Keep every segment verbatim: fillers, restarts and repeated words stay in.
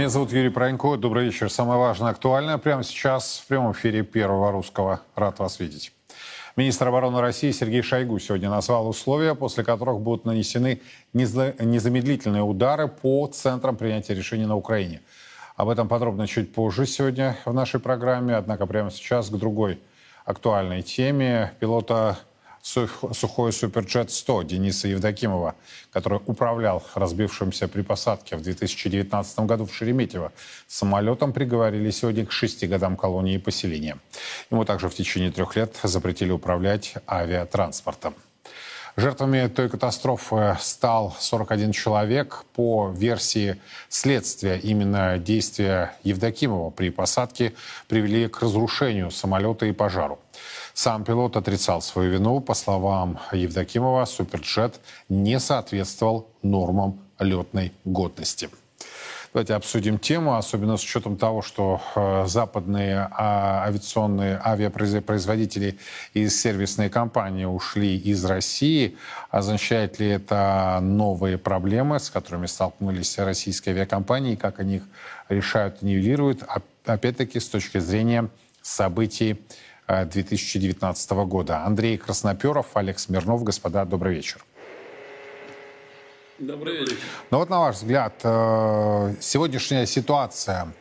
Меня зовут Юрий Пронько. Добрый вечер. Самое важное, актуальное прямо сейчас в прямом эфире Первого русского. Рад вас видеть. Министр обороны России Сергей Шойгу сегодня назвал условия, после которых будут нанесены незамедлительные удары по центрам принятия решений на Украине. Об этом подробно чуть позже сегодня в нашей программе. Однако прямо сейчас к другой актуальной теме пилота «Сухой Суперджет сто» Дениса Евдокимова, который управлял разбившимся при посадке в две тысячи девятнадцатом году в Шереметьево самолетом, приговорили сегодня к шести годам колонии и поселения. Ему также в течение трех лет запретили управлять авиатранспортом. Жертвами той катастрофы стал сорок один человек. По версии следствия, именно действия Евдокимова при посадке привели к разрушению самолета и пожару. Сам пилот отрицал свою вину. По словам Евдокимова, «Суперджет» не соответствовал нормам летной годности. Давайте обсудим тему, особенно с учетом того, что западные авиационные авиапроизводители и сервисные компании ушли из России. Означает ли это новые проблемы, с которыми столкнулись российские авиакомпании, как они их решают и нивелируют, опять-таки с точки зрения событий две тысячи девятнадцатого года. Андрей Красноперов, Олег Смирнов. Господа, добрый вечер. Добрый вечер. Ну вот, на ваш взгляд, сегодняшняя ситуация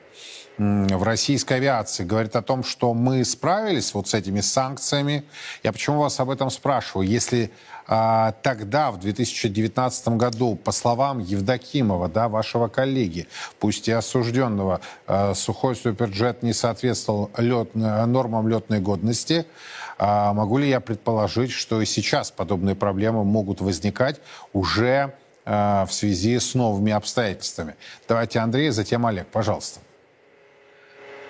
в российской авиации говорит о том, что мы справились вот с этими санкциями. Я почему вас об этом спрашиваю? Если тогда, в две тысячи девятнадцатом году, по словам Евдокимова, да, вашего коллеги, пусть и осужденного, «Сухой Суперджет» не соответствовал лет, нормам летной годности, могу ли я предположить, что и сейчас подобные проблемы могут возникать уже в связи с новыми обстоятельствами? Давайте Андрей, затем Олег, пожалуйста.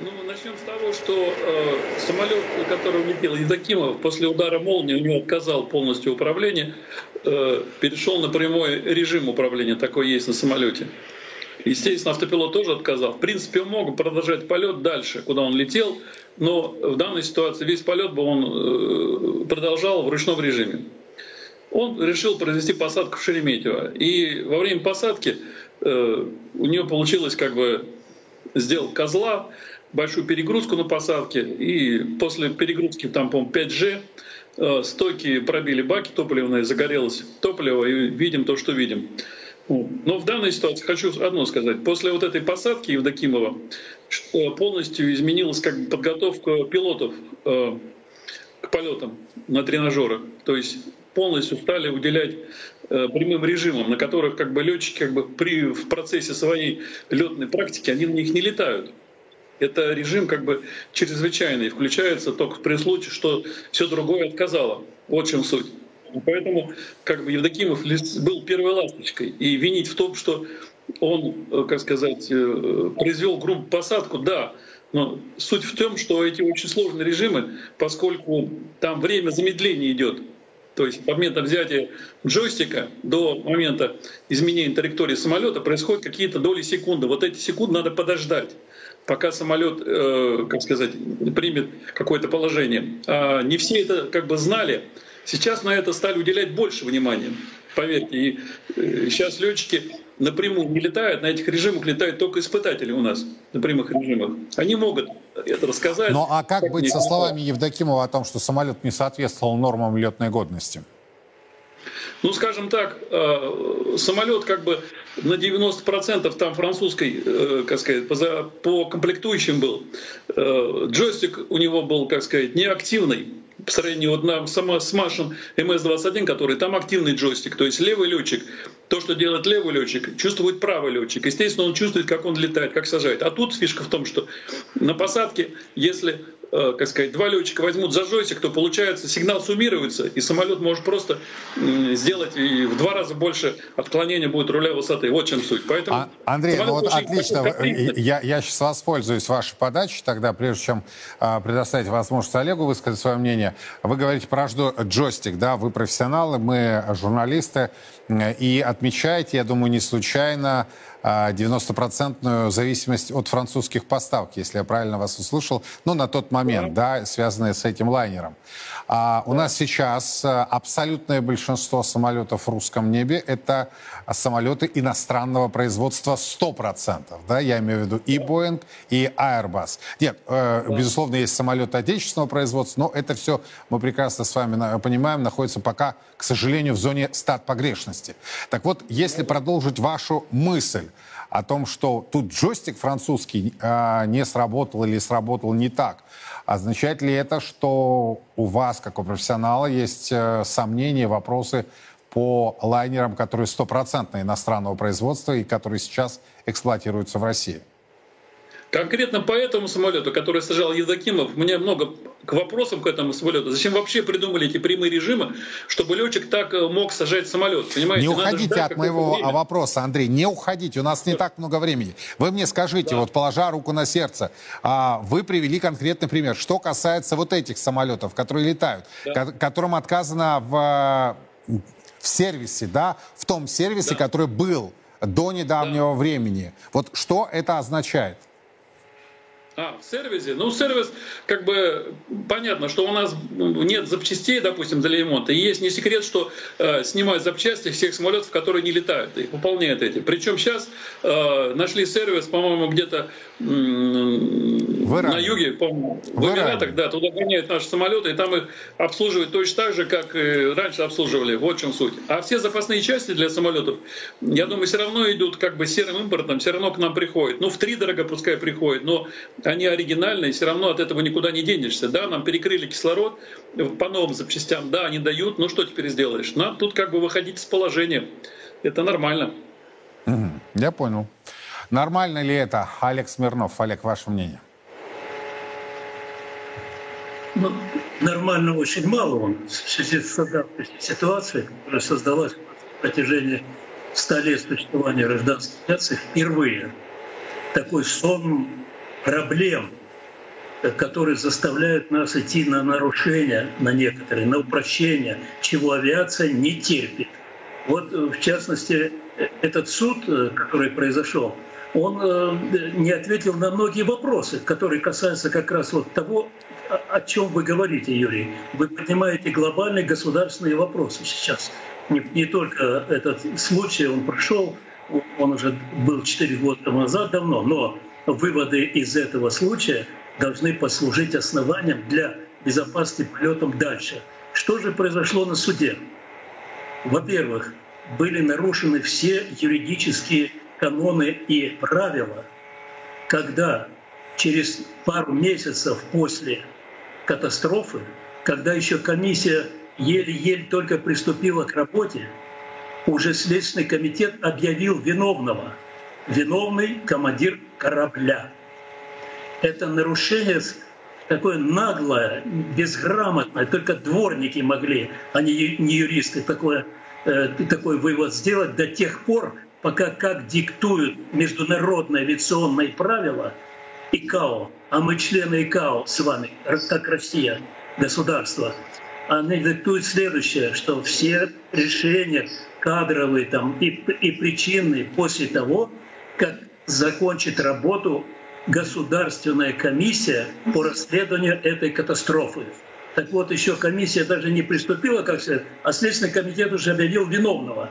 Ну, начнем с того, что э, самолет, который улетел Евдокимов, после удара молнии у него отказал полностью управление, э, перешел на прямой режим управления, такой есть на самолете. Естественно, автопилот тоже отказал. В принципе, он мог продолжать полет дальше, куда он летел, но в данной ситуации весь полет бы он э, продолжал в ручном режиме. Он решил произвести посадку в Шереметьево. И во время посадки э, у него получилось, как бы, сделал козла, большую перегрузку на посадке. И после перегрузки, там, по-моему, пять джи, э, стойки пробили баки топливные, загорелось топливо, и видим то, что видим. Но в данной ситуации хочу одно сказать. После вот этой посадки Евдокимова полностью изменилась, как бы, подготовка пилотов э, к полетам на тренажерах. То есть полностью стали уделять э, прямым режимам, на которых, как бы, летчики, как бы, при, в процессе своей летной практики они на них не летают. Это режим, как бы, чрезвычайный, включается только при случае, что все другое отказало. Вот в чем суть. Поэтому, как бы, Евдокимов был первой ласточкой. И винить в том, что он, как сказать, произвел грубую посадку, да. Но суть в том, что эти очень сложные режимы, поскольку там время замедления идет. То есть, от момента взятия джойстика до момента изменения траектории самолета происходят какие-то доли секунды. Вот эти секунды надо подождать, пока самолет, э, как сказать, примет какое-то положение. А не все это, как бы, знали. Сейчас на это стали уделять больше внимания. Поверьте, и сейчас летчики напрямую не летают, на этих режимах летают только испытатели у нас на прямых режимах. Они могут это рассказать. Ну а как, как быть со словами Евдокимова о том, что самолет не соответствовал нормам летной годности? Ну, скажем так, самолет, как бы, на девяносто процентов там французской, как сказать, по комплектующим был. Джойстик у него был, как сказать, неактивный. По сравнению с Машем эм эс двадцать один, который там активный джойстик, то есть левый летчик, то, что делает левый летчик, чувствует правый летчик. Естественно, он чувствует, как он летает, как сажает. А тут фишка в том, что на посадке, если, как сказать, два летчика возьмут за джойстик, то получается, сигнал суммируется, и самолет может просто сделать, и в два раза больше отклонения будет руля высоты. Вот в чем суть. Поэтому а, Андрей, ну вот отлично. Я, я сейчас воспользуюсь вашей подачей тогда, прежде чем а, предоставить возможность Олегу высказать свое мнение. Вы говорите про джойстик, да, вы профессионалы, мы журналисты, и отмечаете, я думаю, не случайно девяностопроцентную зависимость от французских поставок, если я правильно вас услышал, ну, на тот момент, да, да связанные с этим лайнером. А да. У нас сейчас абсолютное большинство самолетов в русском небе – это самолеты иностранного производства сто процентов, да, я имею в виду и Боинг, и Airbus. Нет, э, да. безусловно, есть самолеты отечественного производства, но это все, мы прекрасно с вами понимаем, находится пока, к сожалению, в зоне стат погрешности. Так вот, если продолжить вашу мысль о том, что тут джойстик французский э, не сработал или сработал не так, означает ли это, что у вас, как у профессионала, есть э, сомнения, вопросы по лайнерам, которые стопроцентно иностранного производства и которые сейчас эксплуатируются в России? Конкретно по этому самолету, который сажал Евдокимов, у меня много к вопросам к этому самолету. Зачем вообще придумали эти прямые режимы, чтобы летчик так мог сажать самолет? Понимаете? Не уходите ждать, от моего время. вопроса, Андрей, не уходите, у нас не да. так много времени. Вы мне скажите, да. вот положа руку на сердце, вы привели конкретный пример, что касается вот этих самолетов, которые летают, да. которым отказано в, в сервисе, да, в том сервисе, да. который был до недавнего да. времени. Вот что это означает? А, в сервисе? Ну, сервис, как бы, понятно, что у нас нет запчастей, допустим, для ремонта. И есть не секрет, что э, снимают запчасти всех самолетов, которые не летают, и пополняют эти. Причем сейчас э, нашли сервис, по-моему, где-то э, на юге, по-моему, в Эмиратах, да, туда гоняют наши самолеты, и там их обслуживают точно так же, как и раньше обслуживали. Вот в чем суть. А все запасные части для самолетов, я думаю, все равно идут как бы серым импортом, все равно к нам приходят. Ну, в три дорого пускай приходят, но они оригинальные, все равно от этого никуда не денешься. Да, нам перекрыли кислород по новым запчастям, да, они дают, ну что теперь сделаешь? Нам тут как бы выходить с положения. Это нормально. Mm-hmm. Я понял. Нормально ли это, Олег Смирнов? Олег, ваше мнение? Ну, нормально очень мало он в связи с ситуацией, которая создалась в протяжении ста лет существования гражданской авиации. Впервые такой сон проблем, которые заставляют нас идти на нарушения, на некоторые, на упрощения, чего авиация не терпит. Вот, в частности, этот суд, который произошел, он не ответил на многие вопросы, которые касаются как раз вот того, о чем вы говорите, Юрий. Вы поднимаете глобальные государственные вопросы сейчас. Не, не только этот случай, он прошел, он уже был четыре года назад давно, но выводы из этого случая должны послужить основанием для безопасности полетов дальше. Что же произошло на суде? Во-первых, были нарушены все юридические каноны и правила, когда через пару месяцев после катастрофы, когда еще комиссия еле-еле только приступила к работе, уже Следственный комитет объявил виновного. Виновный командир корабля. Это нарушение такое наглое, безграмотное. Только дворники могли, а не юристы, такое, такой вывод сделать до тех пор, пока как диктуют международные авиационные правила ИКАО. А мы члены ИКАО с вами, как Россия, государство. Они диктуют следующее, что все решения кадровые там, и, и причинные после того, как закончит работу государственная комиссия по расследованию этой катастрофы. Так вот, еще комиссия даже не приступила, как сказать, а Следственный комитет уже объявил виновного.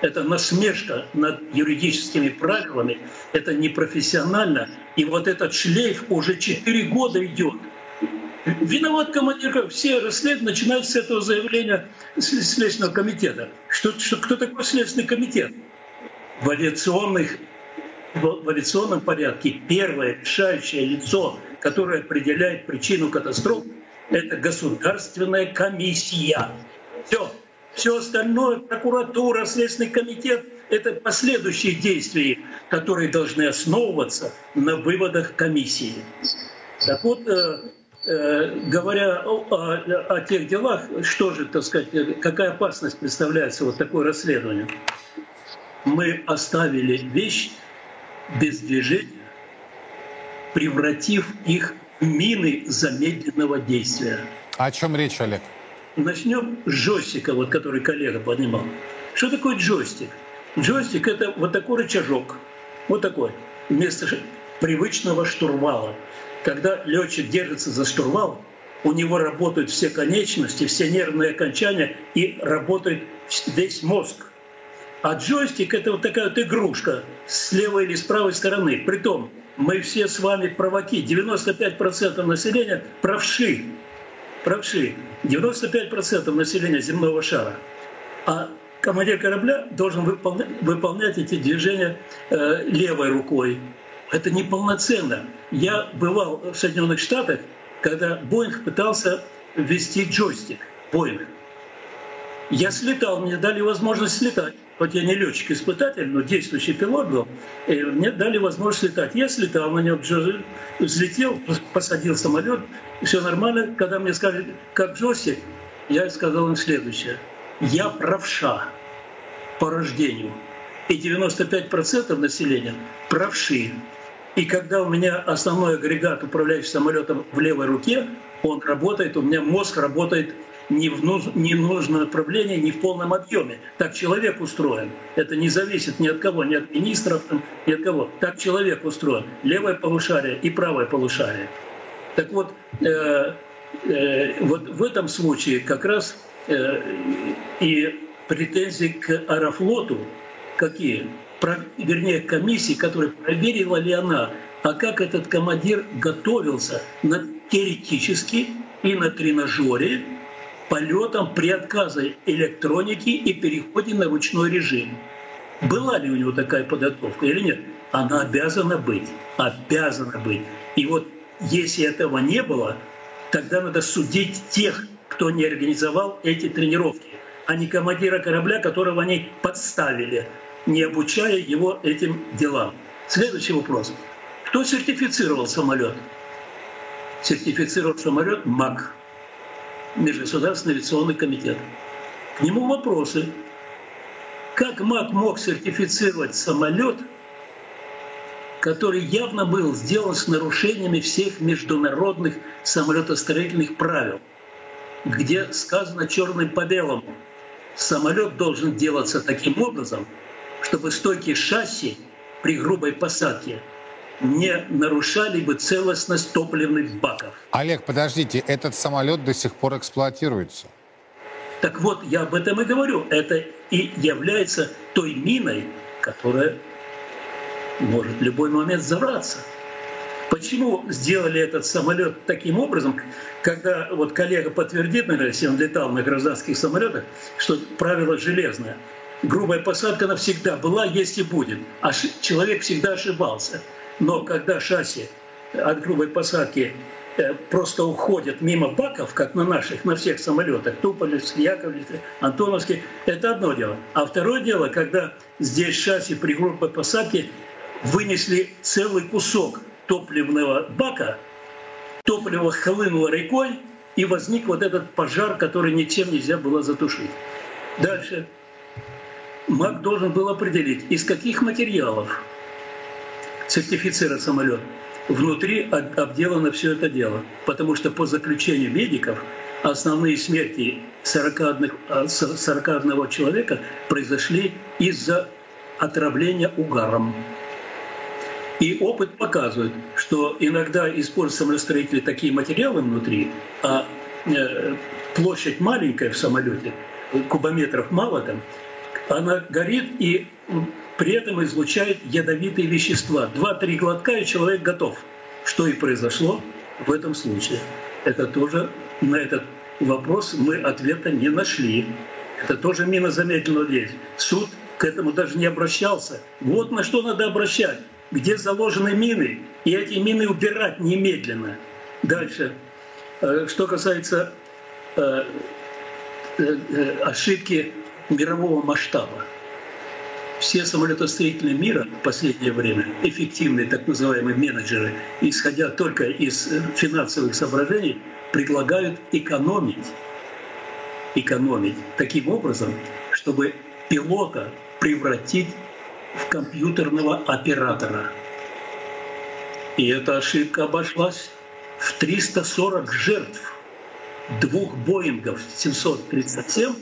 Это насмешка над юридическими правилами, это непрофессионально. И вот этот шлейф уже четыре года идет. Виноват командир, все расследования начинают с этого заявления Следственного комитета. Что, что, кто такой Следственный комитет? В авиационных В авиационном порядке первое решающее лицо, которое определяет причину катастрофы, это государственная комиссия. Все. Все остальное, прокуратура, Следственный комитет, это последующие действия, которые должны основываться на выводах комиссии. Так вот, говоря о, о, о тех делах, что же, так сказать, какая опасность представляется вот такое расследование? Мы оставили вещь без движения, превратив их в мины замедленного действия. О чем речь, Олег? Начнем с джойстика, вот, который коллега поднимал. Что такое джойстик? Джойстик – это вот такой рычажок, Вот такой. Вместо привычного штурвала. Когда летчик держится за штурвал, у него работают все конечности, все нервные окончания и работает весь мозг. А джойстик — это вот такая вот игрушка с левой или с правой стороны. Притом мы все с вами праваки. девяносто пять процентов населения правши. Правши. девяносто пять процентов населения земного шара. А командир корабля должен выполнять, выполнять эти движения э, левой рукой. Это неполноценно. Я бывал в Соединенных Штатах, когда Боинг пытался ввести джойстик. Боинг. Я слетал, мне дали возможность слетать. Хоть я не летчик-испытатель, но действующий пилот был, и мне дали возможность летать. Я слетал, на нем взлетел, посадил самолет, все нормально. Когда мне сказали, как джойстик, я сказал им следующее. Я правша по рождению, и девяносто пять процентов населения правши. И когда у меня основной агрегат, управляющий самолетом, в левой руке, он работает, у меня мозг работает не в нужном направлении, не в полном объеме. Так человек устроен. Это не зависит ни от кого, ни от министров, ни от кого. Так человек устроен. Левое полушарие и правое полушарие. Так вот, э, э, вот в этом случае как раз э, и претензии к Аэрофлоту какие? Про, вернее, комиссии, которая проверила ли она, а как этот командир готовился на теоретически и на тренажере полетом при отказе электроники и переходе на ручной режим. Была ли у него такая подготовка или нет? Она обязана быть. Обязана быть. И вот если этого не было, тогда надо судить тех, кто не организовал эти тренировки, а не командира корабля, которого они подставили, не обучая его этим делам. Следующий вопрос. Кто сертифицировал самолет? Сертифицировал самолет МАК. Межгосударственный авиационный комитет. К нему вопросы. Как МАК мог сертифицировать самолет, который явно был сделан с нарушениями всех международных самолетостроительных правил, где сказано черным по белому, самолет должен делаться таким образом, чтобы стойки шасси при грубой посадке не нарушали бы целостность топливных баков. Олег, подождите, этот самолет до сих пор эксплуатируется? Так вот, я об этом и говорю. Это и является той миной, которая может в любой момент взорваться. Почему сделали этот самолет таким образом, когда вот коллега подтвердит, наверное, если он летал на гражданских самолетах, что правило железное. Грубая посадка навсегда была, есть и будет. А человек всегда ошибался. Но когда шасси от грубой посадки просто уходят мимо баков, как на наших, на всех самолетах, Туполевский, Яковлев, Антоновский, это одно дело. А второе дело, когда здесь шасси при грубой посадке вынесли целый кусок топливного бака, топливо хлынуло рекой, и возник вот этот пожар, который ничем нельзя было затушить. Дальше. МАК должен был определить, из каких материалов сертифицировать самолет. Внутри обделано все это дело. Потому что по заключению медиков основные смерти сорока одного человека произошли из-за отравления угаром. И опыт показывает, что иногда используют самолетостроители такие материалы внутри, а площадь маленькая в самолете, кубометров мало там, она горит и при этом излучает ядовитые вещества. Два-три глотка, и человек готов. Что и произошло в этом случае. Это тоже, на этот вопрос мы ответа не нашли. Это тоже мина замедленного действия. Суд к этому даже не обращался. Вот на что надо обращать. Где заложены мины, и эти мины убирать немедленно. Дальше. Что касается ошибки мирового масштаба. Все самолетостроители мира в последнее время, эффективные так называемые менеджеры, исходя только из финансовых соображений, предлагают экономить, экономить таким образом, чтобы пилота превратить в компьютерного оператора. И эта ошибка обошлась в триста сорок жертв двух Боингов семьсот тридцать семь,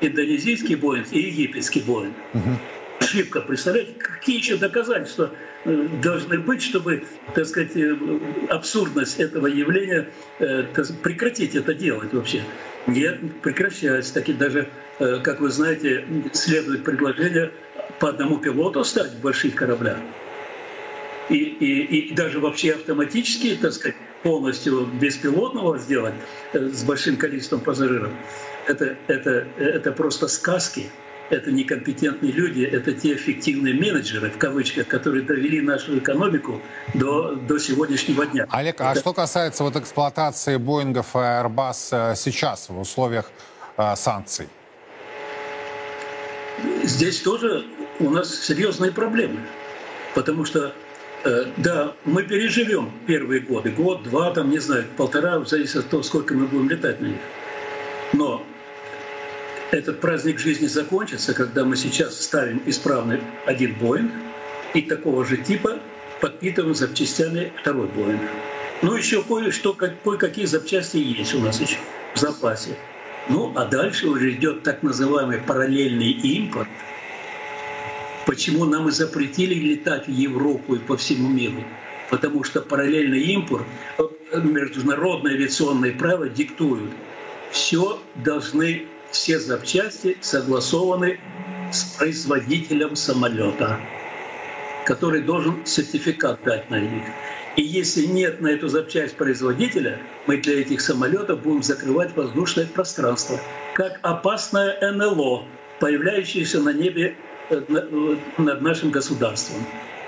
индонезийский Боинг и египетский Боинг. Угу. ошибка. Представляете, какие еще доказательства должны быть, чтобы, так сказать, абсурдность этого явления, прекратить это делать вообще? Нет, прекращается. Таки даже, как вы знаете, следует предложение по одному пилоту стать в больших кораблях. И, и, и даже вообще автоматически, так сказать, полностью беспилотного сделать с большим количеством пассажиров. Это, это, это просто сказки. Это некомпетентные люди, это те фиктивные менеджеры, в кавычках, которые довели нашу экономику до, до сегодняшнего дня. Олег, это... а что касается вот эксплуатации Боингов и Airbus сейчас в условиях э, санкций? Здесь тоже у нас серьезные проблемы. Потому что, э, да, мы переживем первые годы, год, два, там, не знаю, полтора, в зависимости от того, сколько мы будем летать на них. Но этот праздник жизни закончится, когда мы сейчас ставим исправный один Боинг и такого же типа подпитываем запчастями второй Боинг. Ну, еще кое-что, кое-какие запчасти есть у нас еще в запасе. Ну, а дальше уже идет так называемый параллельный импорт. Почему нам и запретили летать в Европу и по всему миру? Потому что параллельный импорт, международное авиационное право диктует. Все должны... Все запчасти согласованы с производителем самолета, который должен сертификат дать на них. И если нет на эту запчасть производителя, мы для этих самолетов будем закрывать воздушное пространство, как опасное эн эл о, появляющееся на небе над нашим государством.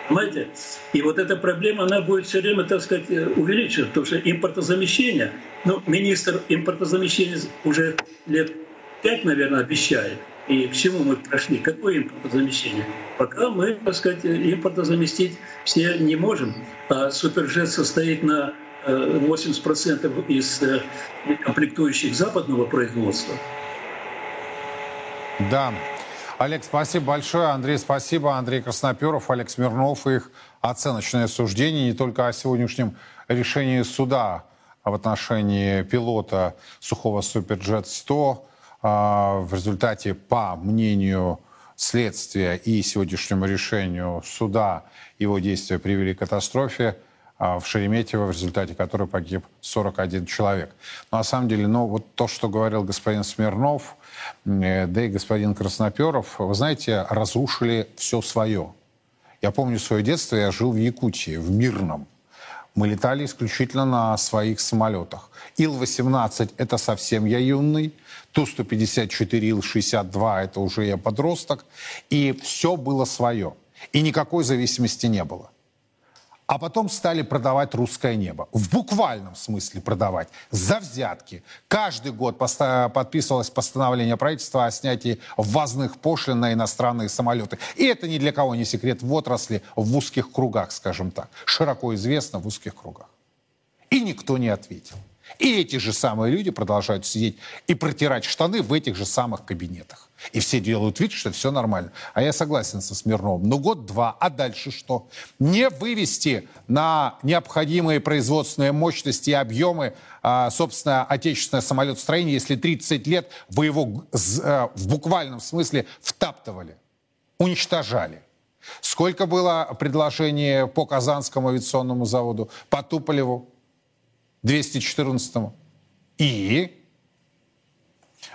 Понимаете? И вот эта проблема, она будет все время, так сказать, увеличиваться, потому что импортозамещение, ну, министр импортозамещения уже лет пять, наверное, обещает. И к чему мы прошли? Какое импортозамещение? Пока мы, так сказать, импортозаместить все не можем. А Суперджет состоит на восемьдесят процентов из комплектующих западного производства. Да. Олег, спасибо большое. Андрей, спасибо. Андрей Красноперов, Олег Смирнов и их оценочное суждение не только о сегодняшнем решении суда в отношении пилота Сухого Суперджет сто, в результате, по мнению следствия и сегодняшнему решению суда, его действия привели к катастрофе в Шереметьево, в результате которой погиб сорок один человек. Но на самом деле, ну, вот то, что говорил господин Смирнов, да и господин Красноперов, вы знаете, разрушили все свое. Я помню свое детство, я жил в Якутии, в Мирном. Мы летали исключительно на своих самолетах. Ил восемнадцать – это совсем я юный, Ту сто пятьдесят четыре, Ил шестьдесят два – это уже я подросток. И все было свое. И никакой зависимости не было. А потом стали продавать русское небо. В буквальном смысле продавать. За взятки. Каждый год подписывалось постановление правительства о снятии ввозных пошлин на иностранные самолеты. И это ни для кого не секрет в отрасли, в узких кругах, скажем так. Широко известно в узких кругах. И никто не ответил. И эти же самые люди продолжают сидеть и протирать штаны в этих же самых кабинетах. И все делают вид, что все нормально. А я согласен со Смирновым. Но год-два, а дальше что? Не вывести на необходимые производственные мощности и объемы, а, собственно, отечественное самолетостроение, если тридцать лет вы его а, в буквальном смысле втаптывали, уничтожали. Сколько было предложений по Казанскому авиационному заводу, по Туполеву? двести четырнадцатому. И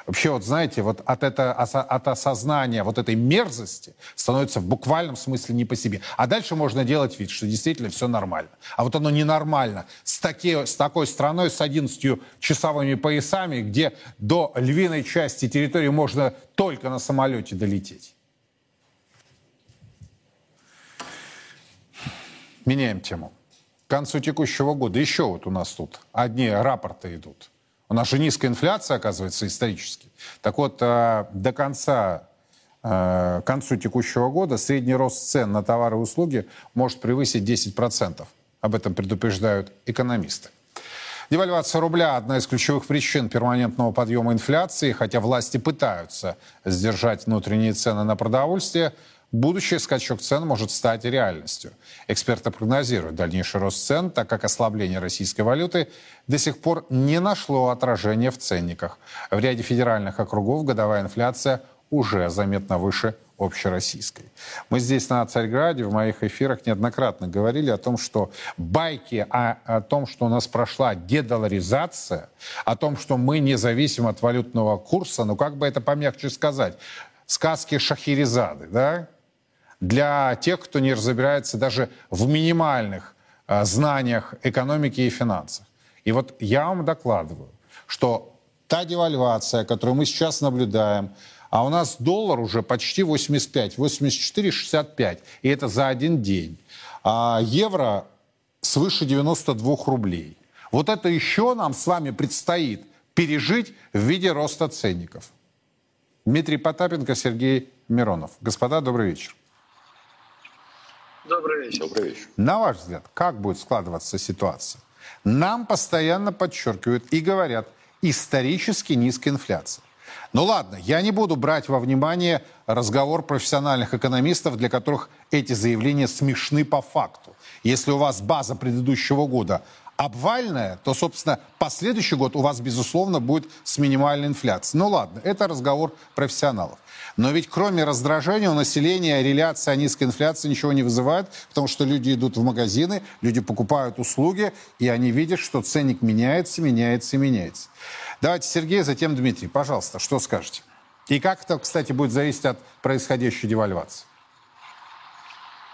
вообще, вот знаете, вот от, это, от осознания вот этой мерзости становится в буквальном смысле не по себе. А дальше можно делать вид, что действительно все нормально. А вот оно ненормально. С, таки, с такой страной, с одиннадцатью часовыми поясами, где до львиной части территории можно только на самолете долететь. Меняем тему. К концу текущего года еще вот у нас тут одни рапорты идут. У нас же низкая инфляция, оказывается, исторически. Так вот, до конца, к концу текущего года средний рост цен на товары и услуги может превысить десять процентов. Об этом предупреждают экономисты. Девальвация рубля – одна из ключевых причин перманентного подъема инфляции. Хотя власти пытаются сдержать внутренние цены на продовольствие, будущий скачок цен может стать реальностью. Эксперты прогнозируют дальнейший рост цен, так как ослабление российской валюты до сих пор не нашло отражения в ценниках. В ряде федеральных округов годовая инфляция уже заметно выше общероссийской. Мы здесь на Царьграде в моих эфирах неоднократно говорили о том, что байки о, о том, что у нас прошла дедоларизация, о том, что мы не зависим от валютного курса, ну как бы это помягче сказать, сказки Шахерезады, да? Для тех, кто не разбирается даже в минимальных э, знаниях экономики и финансов. И вот я вам докладываю, что та девальвация, которую мы сейчас наблюдаем, а у нас доллар уже почти восемьдесят пять, восемьдесят четыре шестьдесят пять, и это за один день. А евро свыше девяноста двух рублей. Вот это еще нам с вами предстоит пережить в виде роста ценников. Дмитрий Потапенко, Сергей Миронов. Господа, добрый вечер. Добрый вечер. Добрый вечер. На ваш взгляд, как будет складываться ситуация? Нам постоянно подчеркивают и говорят, исторически низкая инфляция. Ну ладно, я не буду брать во внимание разговор профессиональных экономистов, для которых эти заявления смешны по факту. Если у вас база предыдущего года обвальная, то, собственно, последующий год у вас, безусловно, будет с минимальной инфляцией. Ну ладно, это разговор профессионалов. Но ведь кроме раздражения у населения реляция о низкой инфляции ничего не вызывает, потому что люди идут в магазины, люди покупают услуги, и они видят, что ценник меняется, меняется и меняется. Давайте Сергей, затем Дмитрий. Пожалуйста, что скажете? И как это, кстати, будет зависеть от происходящей девальвации?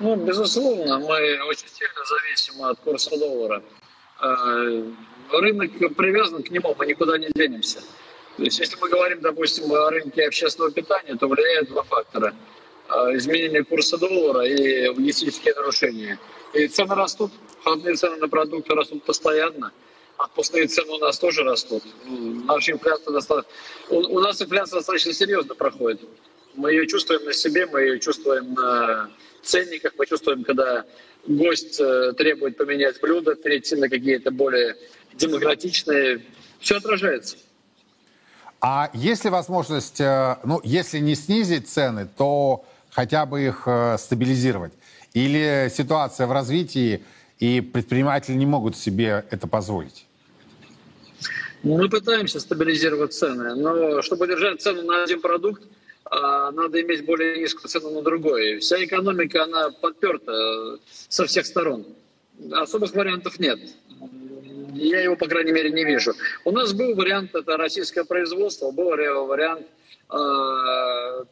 Ну, безусловно, мы очень сильно зависим от курса доллара. Рынок привязан к нему, мы никуда не денемся. То есть, если мы говорим, допустим, о рынке общественного питания, то влияют два фактора. Изменение курса доллара и логистические нарушения. И цены растут, входные цены на продукты растут постоянно. Отпускные цены у нас тоже растут. Наша инфляция достаточно... У нас инфляция достаточно серьезно проходит. Мы ее чувствуем на себе, мы ее чувствуем на ценниках, мы чувствуем, когда гость требует поменять блюдо, перейти на какие-то более демократичные. Все отражается. А есть ли возможность, ну, если не снизить цены, то хотя бы их стабилизировать? Или ситуация в развитии, и предприниматели не могут себе это позволить? Мы пытаемся стабилизировать цены, но чтобы держать цену на один продукт, надо иметь более низкую цену на другой. Вся экономика, она подперта со всех сторон. Особых вариантов нет. Я его, по крайней мере, не вижу. У нас был вариант, это российское производство, был вариант э,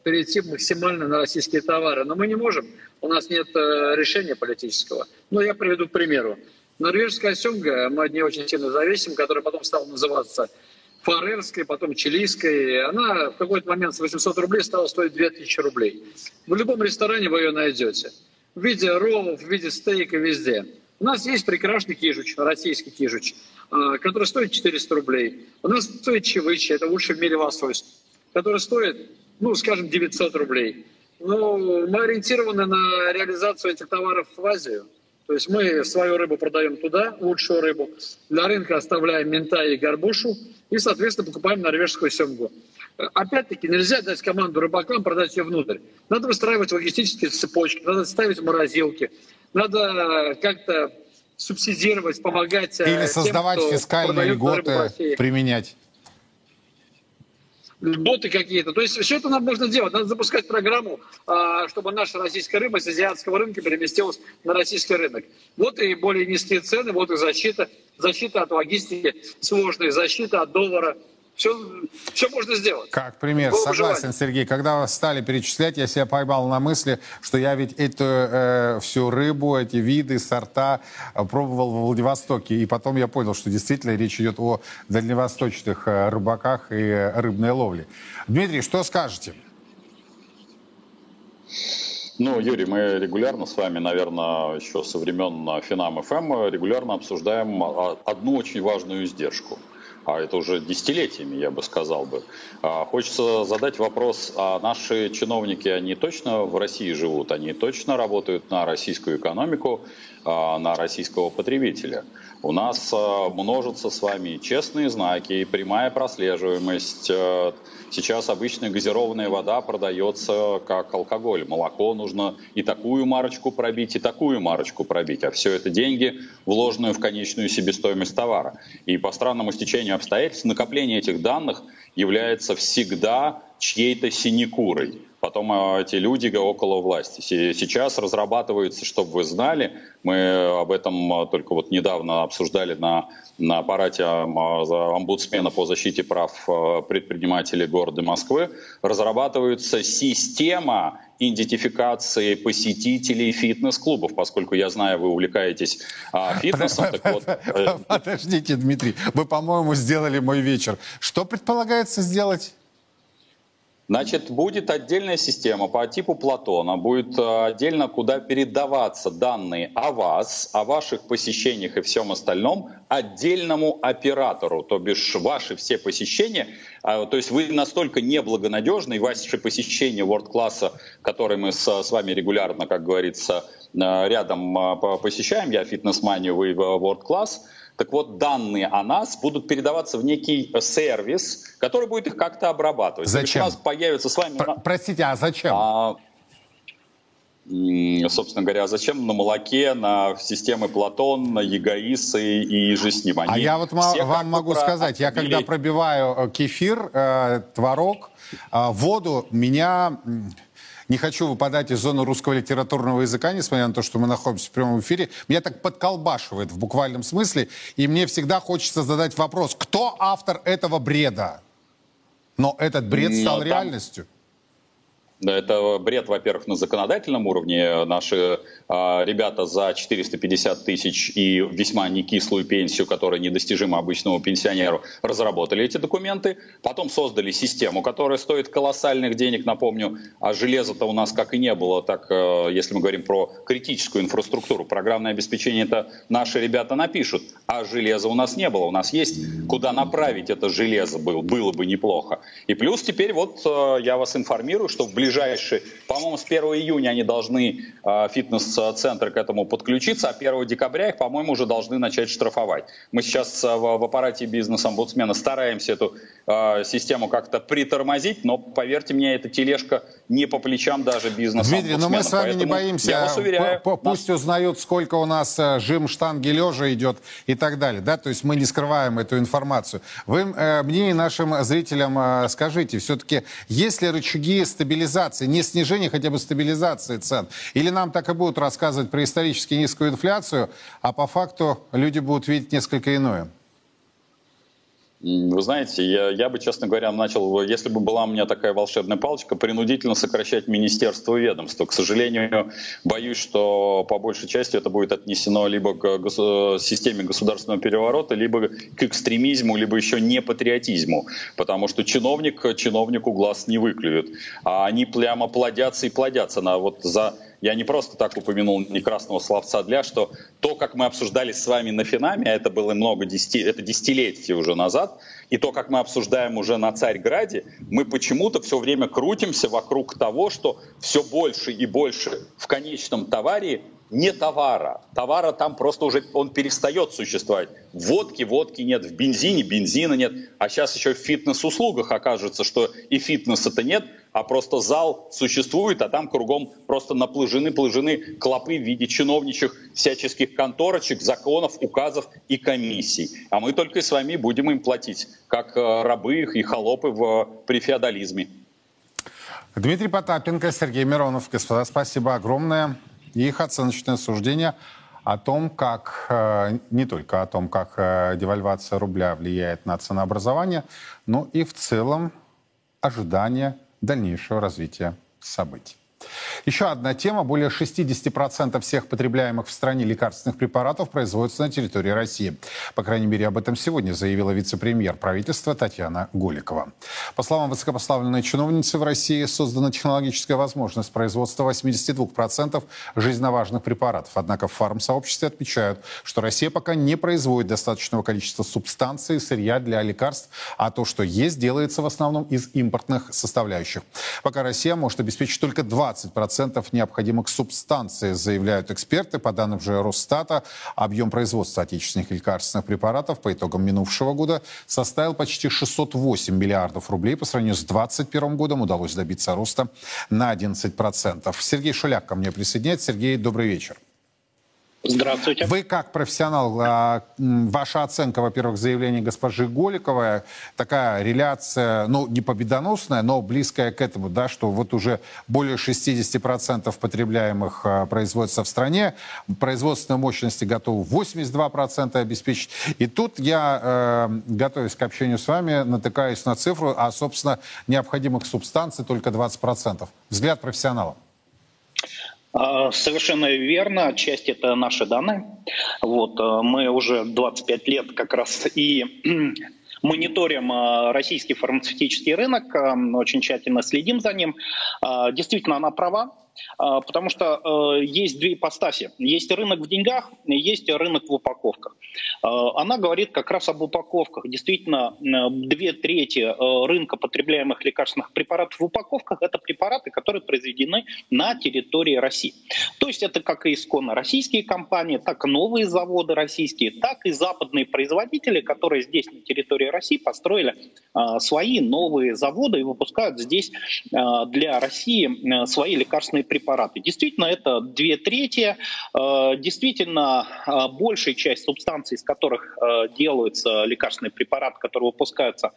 перейти максимально на российские товары. Но мы не можем, у нас нет э, решения политического. Но я приведу к примеру. Норвежская семга, мы от нее очень сильно зависим, которая потом стала называться фарерской, потом чилийской. Она в какой-то момент с восемьсот рублей стала стоить две тысячи рублей. В любом ресторане вы ее найдете. В виде роллов, в виде стейка, везде. У нас есть прекрасный кижуч, российский кижуч, который стоит четыреста рублей. У нас стоит чевычи, это лучший в мире лосось, который стоит, ну, скажем, девятьсот рублей. Но мы ориентированы на реализацию этих товаров в Азию. То есть мы свою рыбу продаем туда, лучшую рыбу. Для рынка оставляем минтай и горбушу и, соответственно, покупаем норвежскую семгу. Опять-таки, нельзя дать команду рыбакам продать ее внутрь. Надо выстраивать логистические цепочки, надо ставить морозилки, надо как-то субсидировать, помогать. Или создавать тем, кто фискальные льготы, применять. Льготы какие-то. То есть все это нам можно делать. Надо запускать программу, чтобы наша российская рыба с азиатского рынка переместилась на российский рынок. Вот и более низкие цены, вот и защита. Защита от логистики сложной, защита от доллара. Все, все можно сделать. Как пример, было согласен, желание. Сергей. Когда вы стали перечислять, я себя поймал на мысли, что я ведь эту э, всю рыбу, эти виды, сорта э, пробовал во Владивостоке. И потом я понял, что действительно речь идет о дальневосточных э, рыбаках и э, рыбной ловле. Дмитрий, что скажете? Ну, Юрий, мы регулярно с вами, наверное, еще со времен Финам-ФМ регулярно обсуждаем одну очень важную издержку. А это уже десятилетиями, я бы сказал бы. Хочется задать вопрос, а наши чиновники, они точно в России живут? Они точно работают на российскую экономику, на российского потребителя? У нас множатся с вами и честные знаки, и прямая прослеживаемость. Сейчас обычная газированная вода продается как алкоголь. Молоко нужно и такую марочку пробить, и такую марочку пробить. А все это деньги, вложенные в конечную себестоимость товара. И по странному стечению обстоятельств накопление этих данных является всегда чьей-то синекурой. Потом эти люди около власти. Сейчас разрабатывается, чтобы вы знали, мы об этом только вот недавно обсуждали на, на аппарате омбудсмена по защите прав предпринимателей города Москвы, разрабатывается система идентификации посетителей фитнес-клубов, поскольку я знаю, вы увлекаетесь а, фитнесом. Подождите, Дмитрий, вы, по-моему, сделали мой вечер. Что предполагается сделать? Значит, будет отдельная система по типу Платона, будет отдельно, куда передаваться данные о вас, о ваших посещениях и всем остальном отдельному оператору, то бишь ваши все посещения, то есть вы настолько неблагонадежны, и ваши посещения World Class, которые мы с вами регулярно, как говорится, рядом посещаем, я фитнес-манию, вы World Class, так вот, данные о нас будут передаваться в некий сервис, который будет их как-то обрабатывать. Зачем? У нас появится с вами... Про- простите, а зачем? А, собственно говоря, зачем на молоке, на системы Платон, на Егоисы и же с ним. Они а я вот вам могу про... сказать, я когда пробиваю кефир, э, творог, э, воду, меня... Не хочу выпадать из зоны русского литературного языка, несмотря на то, что мы находимся в прямом эфире. Меня так подколбашивает в буквальном смысле. И мне всегда хочется задать вопрос, кто автор этого бреда? Но этот бред стал там... реальностью. Это бред, во-первых, на законодательном уровне. Наши э, ребята за четыреста пятьдесят тысяч и весьма некислую пенсию, которая недостижима обычному пенсионеру, разработали эти документы. Потом создали систему, которая стоит колоссальных денег. Напомню, а железа-то у нас как и не было, так э, если мы говорим про критическую инфраструктуру. Программное обеспечение это наши ребята напишут, а железа у нас не было. У нас есть куда направить это железо, было, было бы неплохо. И плюс теперь вот э, я вас информирую, что в ближайшем Ближайшие, по-моему, с первого июня они должны, э, фитнес-центры к этому подключиться, а первого декабря их, по-моему, уже должны начать штрафовать. Мы сейчас э, в, в аппарате бизнес-омбудсмена стараемся эту э, систему как-то притормозить, но, поверьте мне, эта тележка не по плечам даже бизнес-омбудсмена. Дмитрий, но мы с вами Поэтому не боимся. Я вас уверяю, пусть нас... узнают, сколько у нас жим штанги лежа идет и так далее. Да? То есть мы не скрываем эту информацию. Вы э, мне и нашим зрителям э, скажите, все-таки есть ли рычаги стабилизации? Не снижение, хотя бы стабилизации цен. Или нам так и будут рассказывать про исторически низкую инфляцию, а по факту люди будут видеть несколько иное? Вы знаете, я, я бы, честно говоря, начал, если бы была у меня такая волшебная палочка, принудительно сокращать министерство и ведомство. К сожалению, боюсь, что по большей части это будет отнесено либо к гос- системе государственного переворота, либо к экстремизму, либо еще не патриотизму. Потому что чиновник чиновнику глаз не выклюет. А они прямо плодятся и плодятся. На, вот за... Я не просто так упомянул ни красного словца для, что то, как мы обсуждали с вами на Финаме, а это было много десяти, это десятилетия уже назад, и то, как мы обсуждаем уже на Царьграде, мы почему-то все время крутимся вокруг того, что все больше и больше в конечном товаре не товара. Товара там просто уже, он перестает существовать. Водки, водки нет, в бензине, бензина нет. А сейчас еще в фитнес-услугах окажется, что и фитнеса-то нет, а просто зал существует, а там кругом просто наплыжены-плыжены клопы в виде чиновничьих всяческих конторочек, законов, указов и комиссий. А мы только с вами будем им платить, как рабы и холопы в, при феодализме. Дмитрий Потапенко, Сергей Миронов. Господа, спасибо огромное. Их оценочное суждение о том, как, не только о том, как девальвация рубля влияет на ценообразование, но и в целом ожидание дальнейшего развития событий. Еще одна тема. Более шестьдесят процентов всех потребляемых в стране лекарственных препаратов производится на территории России. По крайней мере, об этом сегодня заявила вице-премьер правительства Татьяна Голикова. По словам высокопоставленной чиновницы, в России создана технологическая возможность производства восемьдесят два процента жизненно важных препаратов. Однако в фармсообществе отмечают, что Россия пока не производит достаточного количества субстанций и сырья для лекарств, а то, что есть, делается в основном из импортных составляющих. Пока Россия может обеспечить только двадцать процентов необходимых субстанций, заявляют эксперты. По данным же Росстата, объем производства отечественных лекарственных препаратов по итогам минувшего года составил почти шестьсот восемь миллиардов рублей. По сравнению с двадцать первым годом удалось добиться роста на одиннадцать процентов. Сергей Шуляк ко мне присоединяется. Сергей, добрый вечер. Здравствуйте. Вы как профессионал, ваша оценка, во-первых, заявления госпожи Голиковой, такая реляция, ну, не победоносная, но близкая к этому, да, что вот уже более шестьдесят процентов потребляемых производится в стране, производственные мощности готовы восемьдесят два процента обеспечить. И тут я, готовясь к общению с вами, натыкаюсь на цифру, а, собственно, необходимых субстанций только двадцать процентов. Взгляд профессионала. Совершенно верно. Часть это наши данные. Вот, мы уже двадцать пять лет как раз и мониторим российский фармацевтический рынок, очень тщательно следим за ним. Действительно, она права, потому что есть две ипостаси. Есть рынок в деньгах, есть рынок в упаковках. Она говорит как раз об упаковках. Действительно, две трети рынка потребляемых лекарственных препаратов в упаковках – это препараты, которые произведены на территории России. То есть это как и исконно российские компании, так и новые заводы российские, так и западные производители, которые здесь, на территории России, построили свои новые заводы и выпускают здесь для России свои лекарственные препараты. Действительно, это две трети. Действительно, большая часть субстанций, из которых делаются лекарственные препараты, которые выпускаются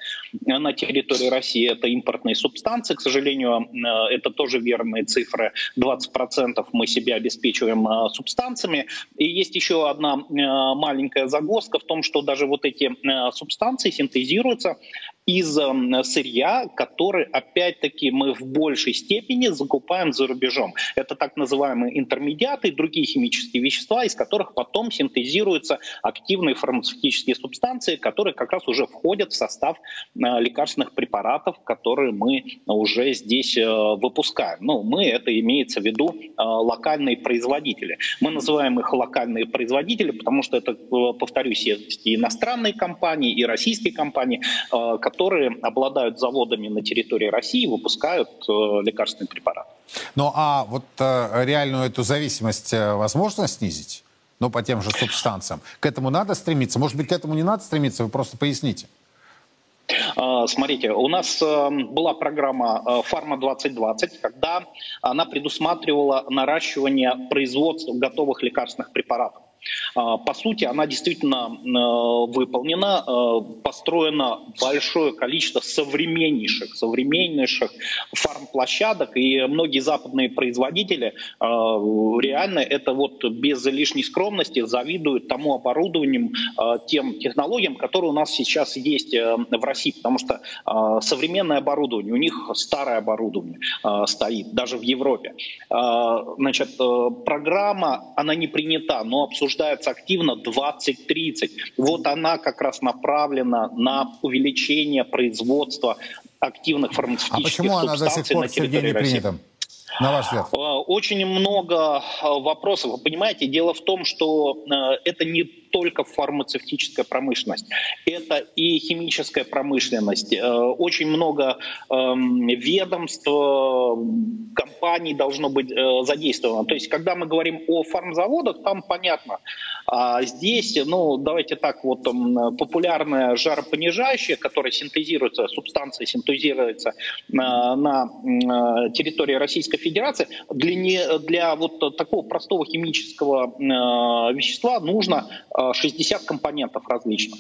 на территории России, это импортные субстанции. К сожалению, это тоже верные цифры. двадцать процентов мы себя обеспечиваем субстанциями. И есть еще одна маленькая загвоздка в том, что даже вот эти субстанции синтезируются из сырья, который, опять-таки, мы в большей степени закупаем за рубежом. Это так называемые интермедиаты и другие химические вещества, из которых потом синтезируются активные фармацевтические субстанции, которые как раз уже входят в состав лекарственных препаратов, которые мы уже здесь выпускаем. Ну, мы, это имеется в виду локальные производители. Мы называем их локальные производители, потому что это, повторюсь, есть и иностранные компании, и российские компании, которые которые обладают заводами на территории России и выпускают э, лекарственные препараты. Ну а вот э, реальную эту зависимость возможно снизить? Ну по тем же субстанциям. К этому надо стремиться? Может быть, к этому не надо стремиться? Вы просто поясните. Смотрите, у нас была программа «Фарма-двадцать двадцать», когда она предусматривала наращивание производства готовых лекарственных препаратов. По сути, она действительно выполнена, построено большое количество современнейших, современнейших фармплощадок, и многие западные производители реально это вот без лишней скромности завидуют тому оборудованию, тем технологиям, которые у нас сейчас есть в России, потому что современное оборудование, у них старое оборудование стоит, даже в Европе. Значит, программа, она не принята, но обсуждается активно двадцать тридцать. Вот она как раз направлена на увеличение производства активных фармацевтических субстанций. А почему она до сих пор, Сергей, не принята? На ваш взгляд? Очень много вопросов. Вы понимаете, дело в том, что это не только фармацевтическая промышленность, это и химическая промышленность. Очень много ведомств, компаний должно быть задействовано. То есть, когда мы говорим о фармзаводах, там понятно. А здесь, ну, давайте так, вот популярное жаропонижающее, которое синтезируется, субстанция синтезируется на, на территории Российской Федерации, для, не, для вот такого простого химического э, вещества нужно шестьдесят компонентов различных.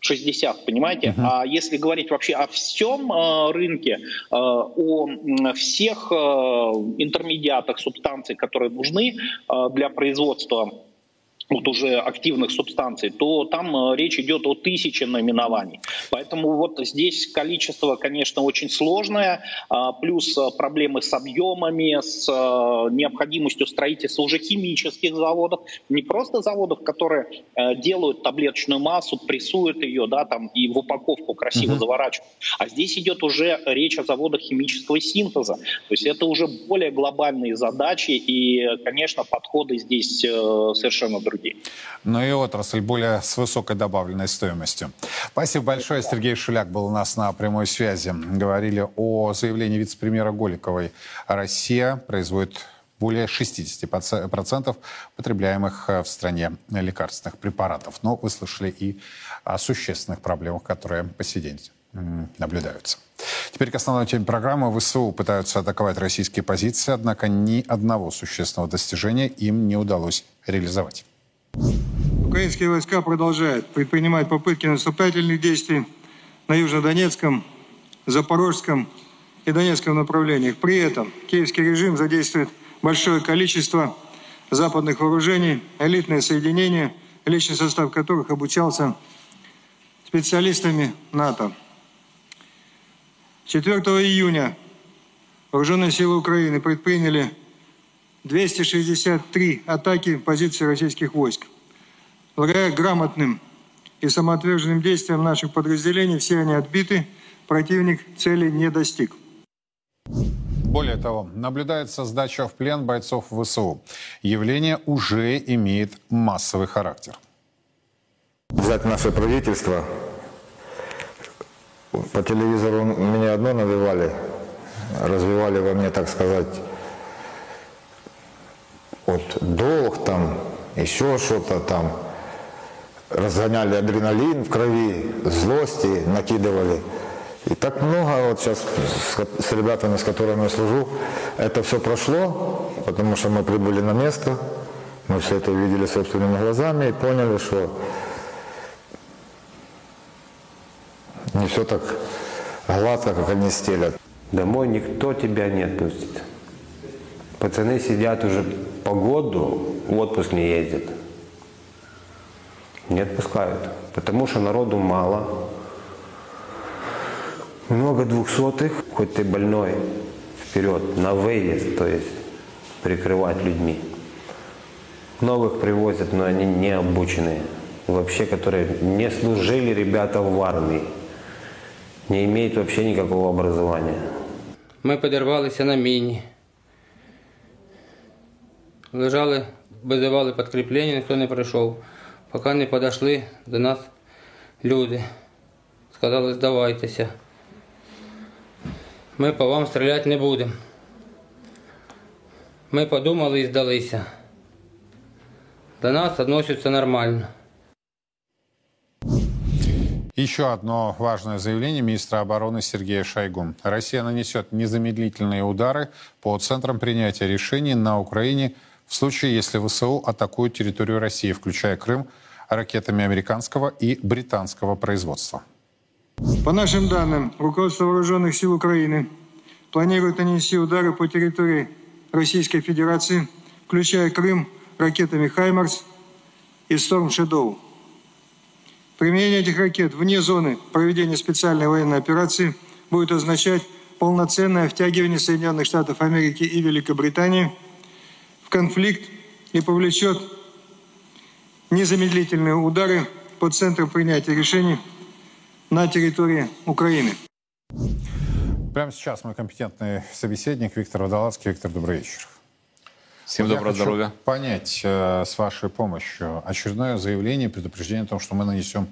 шестьдесят, понимаете? Uh-huh. А если говорить вообще о всем э, рынке, э, о всех э, интермедиатах, субстанций, которые нужны э, для производства вот уже активных субстанций, то там речь идет о тысяче наименований. Поэтому вот здесь количество, конечно, очень сложное, плюс проблемы с объемами, с необходимостью строительства уже химических заводов, не просто заводов, которые делают таблеточную массу, прессуют ее, да, там и в упаковку красиво uh-huh. заворачивают. А здесь идет уже речь о заводах химического синтеза. То есть это уже более глобальные задачи, и, конечно, подходы здесь совершенно другие. Но и отрасль более с высокой добавленной стоимостью. Спасибо большое. Сергей Шуляк был у нас на прямой связи. Говорили о заявлении вице-премьера Голиковой. Россия производит более шестьдесят процентов потребляемых в стране лекарственных препаратов. Но вы слышали и о существенных проблемах, которые по сей день наблюдаются. Теперь к основной теме программы. ВСУ пытаются атаковать российские позиции, однако ни одного существенного достижения им не удалось реализовать. Украинские войска продолжают предпринимать попытки наступательных действий на Южнодонецком, Запорожском и Донецком направлениях. При этом киевский режим задействует большое количество западных вооружений, элитные соединения, личный состав которых обучался специалистами НАТО. четвёртого июня вооруженные силы Украины предприняли двести шестьдесят три атаки позиций российских войск. Благодаря грамотным и самоотверженным действиям наших подразделений все они отбиты, противник цели не достиг. Более того, наблюдается сдача в плен бойцов ВСУ. Явление уже имеет массовый характер. Взять наше правительство. По телевизору меня одно навевали, развивали во мне, так сказать, вот долг там, еще что-то там. Разгоняли адреналин в крови, злости накидывали. И так много вот сейчас с ребятами, с которыми я служу, это все прошло, потому что мы прибыли на место, мы все это видели собственными глазами и поняли, что не все так гладко, как они стелят. Домой никто тебя не отпустит. Пацаны сидят уже по году, в отпуск не ездят. Не отпускают, потому что народу мало. Много двухсотых, хоть ты больной, вперед, на выезд, то есть прикрывать людьми. Новых привозят, но они не обученные, вообще, которые не служили ребята в армии, не имеют вообще никакого образования. Мы подорвались на мине, лежали, вызывали подкрепление, никто не пришел, пока не подошли до нас люди, сказали, сдавайтесь. Мы по вам стрелять не будем. Мы подумали и сдались. До нас относятся нормально. Еще одно важное заявление министра обороны Сергея Шойгу. Россия нанесет незамедлительные удары по центрам принятия решений на Украине в случае, если ВСУ атакуют территорию России, включая Крым, ракетами американского и британского производства. По нашим данным, руководство Вооруженных сил Украины планирует нанести удары по территории Российской Федерации, включая Крым, ракетами «Хаймарс» и «Сторм Шедоу». Применение этих ракет вне зоны проведения специальной военной операции будет означать полноценное втягивание Соединенных Штатов Америки и Великобритании в конфликт и повлечет незамедлительные удары по центрам принятия решений на территории Украины. Прямо сейчас мой компетентный собеседник Виктор Водолацкий. Виктор, добрый вечер. Всем доброго здоровья. Понять э, с вашей помощью очередное заявление, предупреждение о том, что мы нанесем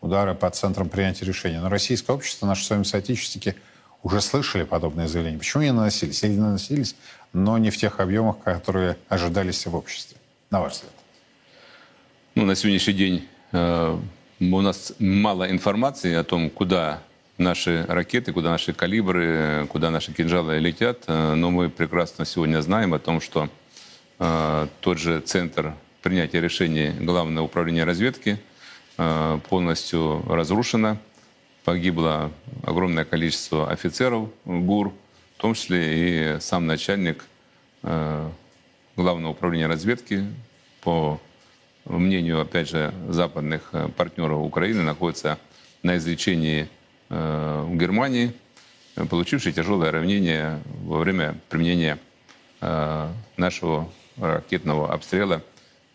удары по центрам принятия решения. Но российское общество, наши с вами соотечественники уже слышали подобные заявления. Почему не наносились? Или наносились, но не в тех объемах, которые ожидались в обществе. На ваш взгляд. Ну, на сегодняшний день... Э, У нас мало информации о том, куда наши ракеты, куда наши калибры, куда наши кинжалы летят. Но мы прекрасно сегодня знаем о том, что э, тот же центр принятия решений Главное управление разведки э, полностью разрушено. Погибло огромное количество офицеров ГУР, в том числе и сам начальник э, Главного управления разведки по... по мнению, опять же, западных партнеров Украины, находится на излечении в Германии, получивший тяжелое ранение во время применения нашего ракетного обстрела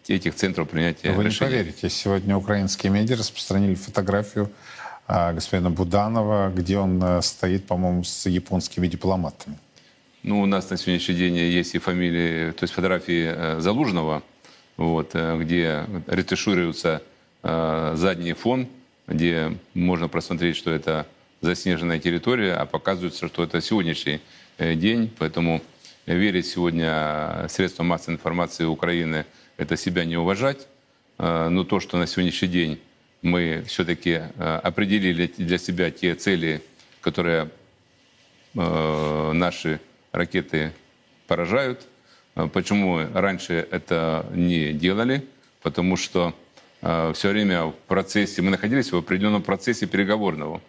этих центров принятия решений. Вы не поверите, сегодня украинские медиа распространили фотографию господина Буданова, где он стоит, по-моему, с японскими дипломатами. Ну, у нас на сегодняшний день есть и фамилии, то есть фотографии Залужного, вот, где ретушируется э, задний фон, где можно просмотреть, что это заснеженная территория, а показывается, что это сегодняшний день. Поэтому верить сегодня средствам массовой информации Украины – это себя не уважать. Э, но то, что на сегодняшний день мы все-таки э, определили для себя те цели, которые э, наши ракеты поражают, почему раньше это не делали? потому что э, все время в процессе, мы находились в определенном процессе переговорного.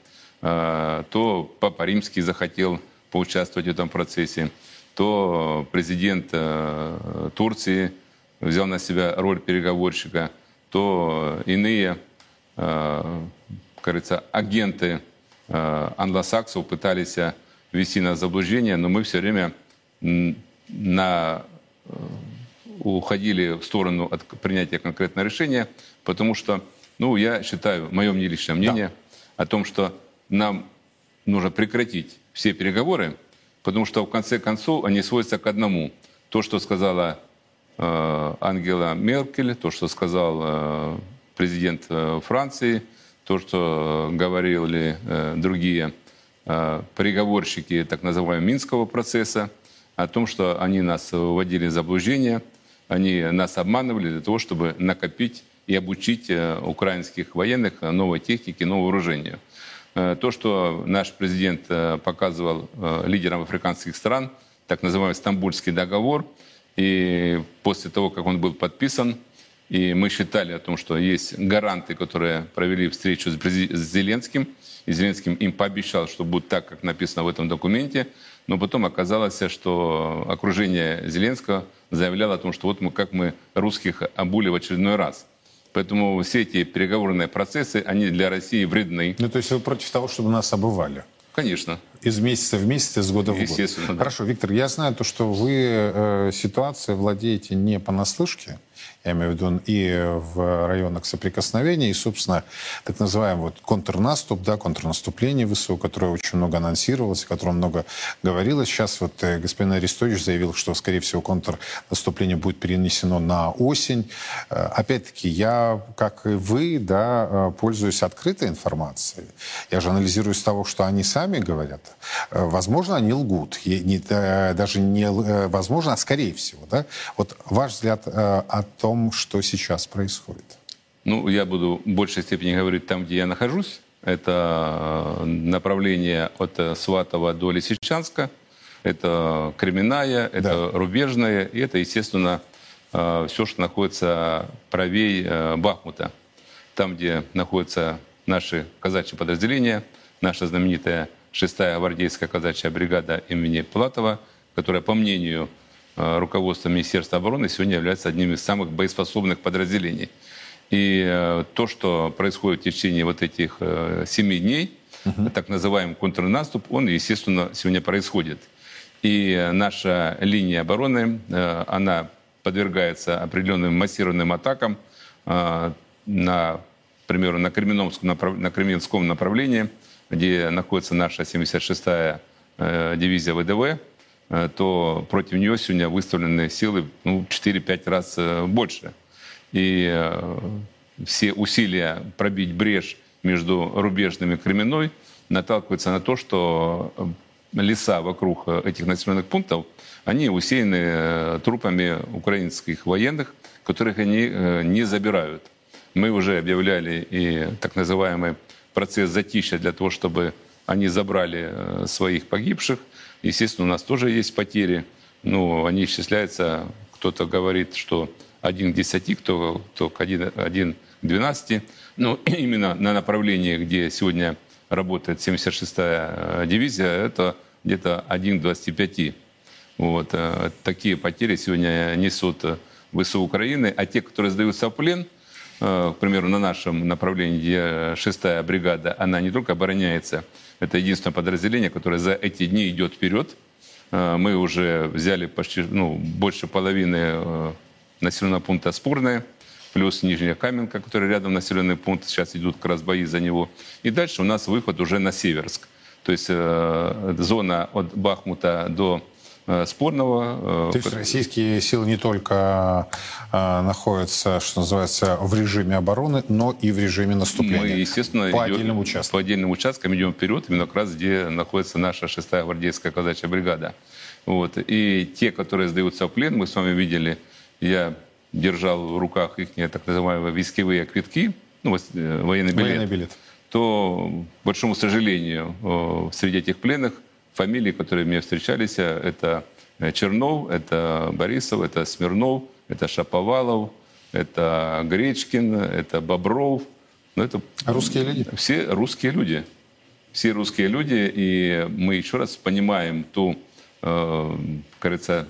Э, то Папа Римский захотел поучаствовать в этом процессе, то президент э, Турции взял на себя роль переговорщика, то иные, э, кажется, агенты э, англосаксов пытались ввести нас в заблуждение, но мы все время на... уходили в сторону от принятия конкретного решения, потому что, ну, я считаю, мое мне личное мнение, да. о том, что нам нужно прекратить все переговоры, потому что в конце концов они сводятся к одному. То, что сказала э, Ангела Меркель, то, что сказал э, президент э, Франции, то, что э, говорили э, другие э, переговорщики так называемого Минского процесса, о том, что они нас вводили в заблуждение, они нас обманывали для того, чтобы накопить и обучить украинских военных новой технике, новому вооружению. То, что наш президент показывал лидерам африканских стран, так называемый Стамбульский договор, и после того, как он был подписан, и мы считали о том, что есть гаранты, которые провели встречу с Зеленским, и Зеленским им пообещал, что будет так, как написано в этом документе, но потом оказалось, что окружение Зеленского заявляло о том, что вот мы, как мы русских обули в очередной раз. Поэтому все эти переговорные процессы, они для России вредны. Ну, то есть вы против того, чтобы нас обывали? Конечно. Из месяца в месяц, из года в год? Естественно. Хорошо, да. Виктор, я знаю то, что вы э, ситуацией владеете не понаслышке, я имею в виду и в районах соприкосновения, и, собственно, так называемый вот контрнаступ, да, контрнаступление ВСУ, которое очень много анонсировалось, о котором много говорилось. Сейчас вот господин Арестович заявил, что, скорее всего, контрнаступление будет перенесено на осень. Опять-таки, я, как и вы, да, пользуюсь открытой информацией. Я же анализирую с того, что они сами говорят. Возможно, они лгут. Даже не возможно, а скорее всего. Да? Вот ваш взгляд о том, что сейчас происходит? Ну, я буду в большей степени говорить там, где я нахожусь. Это направление от Сватова до Лисичанска. Это Кременная, да. это Рубежная. И это, естественно, все, что находится правее Бахмута. Там, где находятся наши казачьи подразделения, наша знаменитая шестая гвардейская казачья бригада имени Платова, которая, по мнению руководство Министерства обороны, сегодня является одним из самых боеспособных подразделений. И то, что происходит в течение вот этих семи дней, uh-huh. так называемый контрнаступ, он, естественно, сегодня происходит. И наша линия обороны, она подвергается определенным массированным атакам, на, например, на Кременском направлении, где находится наша семьдесят шестая дивизия ВДВ, то против нее сегодня выставлены силы ну, четыре-пять раз больше. И все усилия пробить брешь между Рубежным и Кременной наталкиваются на то, что леса вокруг этих населенных пунктов, они усеяны трупами украинских военных, которых они не забирают. Мы уже объявляли и так называемый процесс затишья для того, чтобы они забрали своих погибших. Естественно, у нас тоже есть потери, но они исчисляются, кто-то говорит, что один к десяти, кто, кто к один, один к двенадцати. Но именно на направлении, где сегодня работает семьдесят шестая дивизия, это где-то один к двадцати пяти. Вот. Такие потери сегодня несут ВСУ Украины. А те, которые сдаются в плен, к примеру, на нашем направлении, где шестая бригада, она не только обороняется, это единственное подразделение, которое за эти дни идет вперед. Мы уже взяли почти, ну, больше половины населенного пункта Спорное, плюс Нижняя Каменка, который рядом населенный пункт. Сейчас идут как раз бои за него. И дальше у нас выход уже на Северск. То есть э, зона от Бахмута до э, Спорного. Э, То есть российские силы не только э, находятся, что называется, в режиме обороны, но и в режиме наступления. Мы, естественно, по идем, отдельным участкам. По отдельным участкам идем вперед, именно как раз где находится наша шестая гвардейская казачья бригада. Вот. И те, которые сдаются в плен, мы с вами видели, я держал в руках их так называемые висковые квитки, ну, военный билет, военный билет, то, к большому сожалению, среди этих пленных фамилии, которые мне встречались, это Чернов, это Борисов, это Смирнов, это Шаповалов, это Гречкин, это Бобров. Но это русские люди? Все русские люди. Все русские люди. И мы еще раз понимаем ту, э, кажется,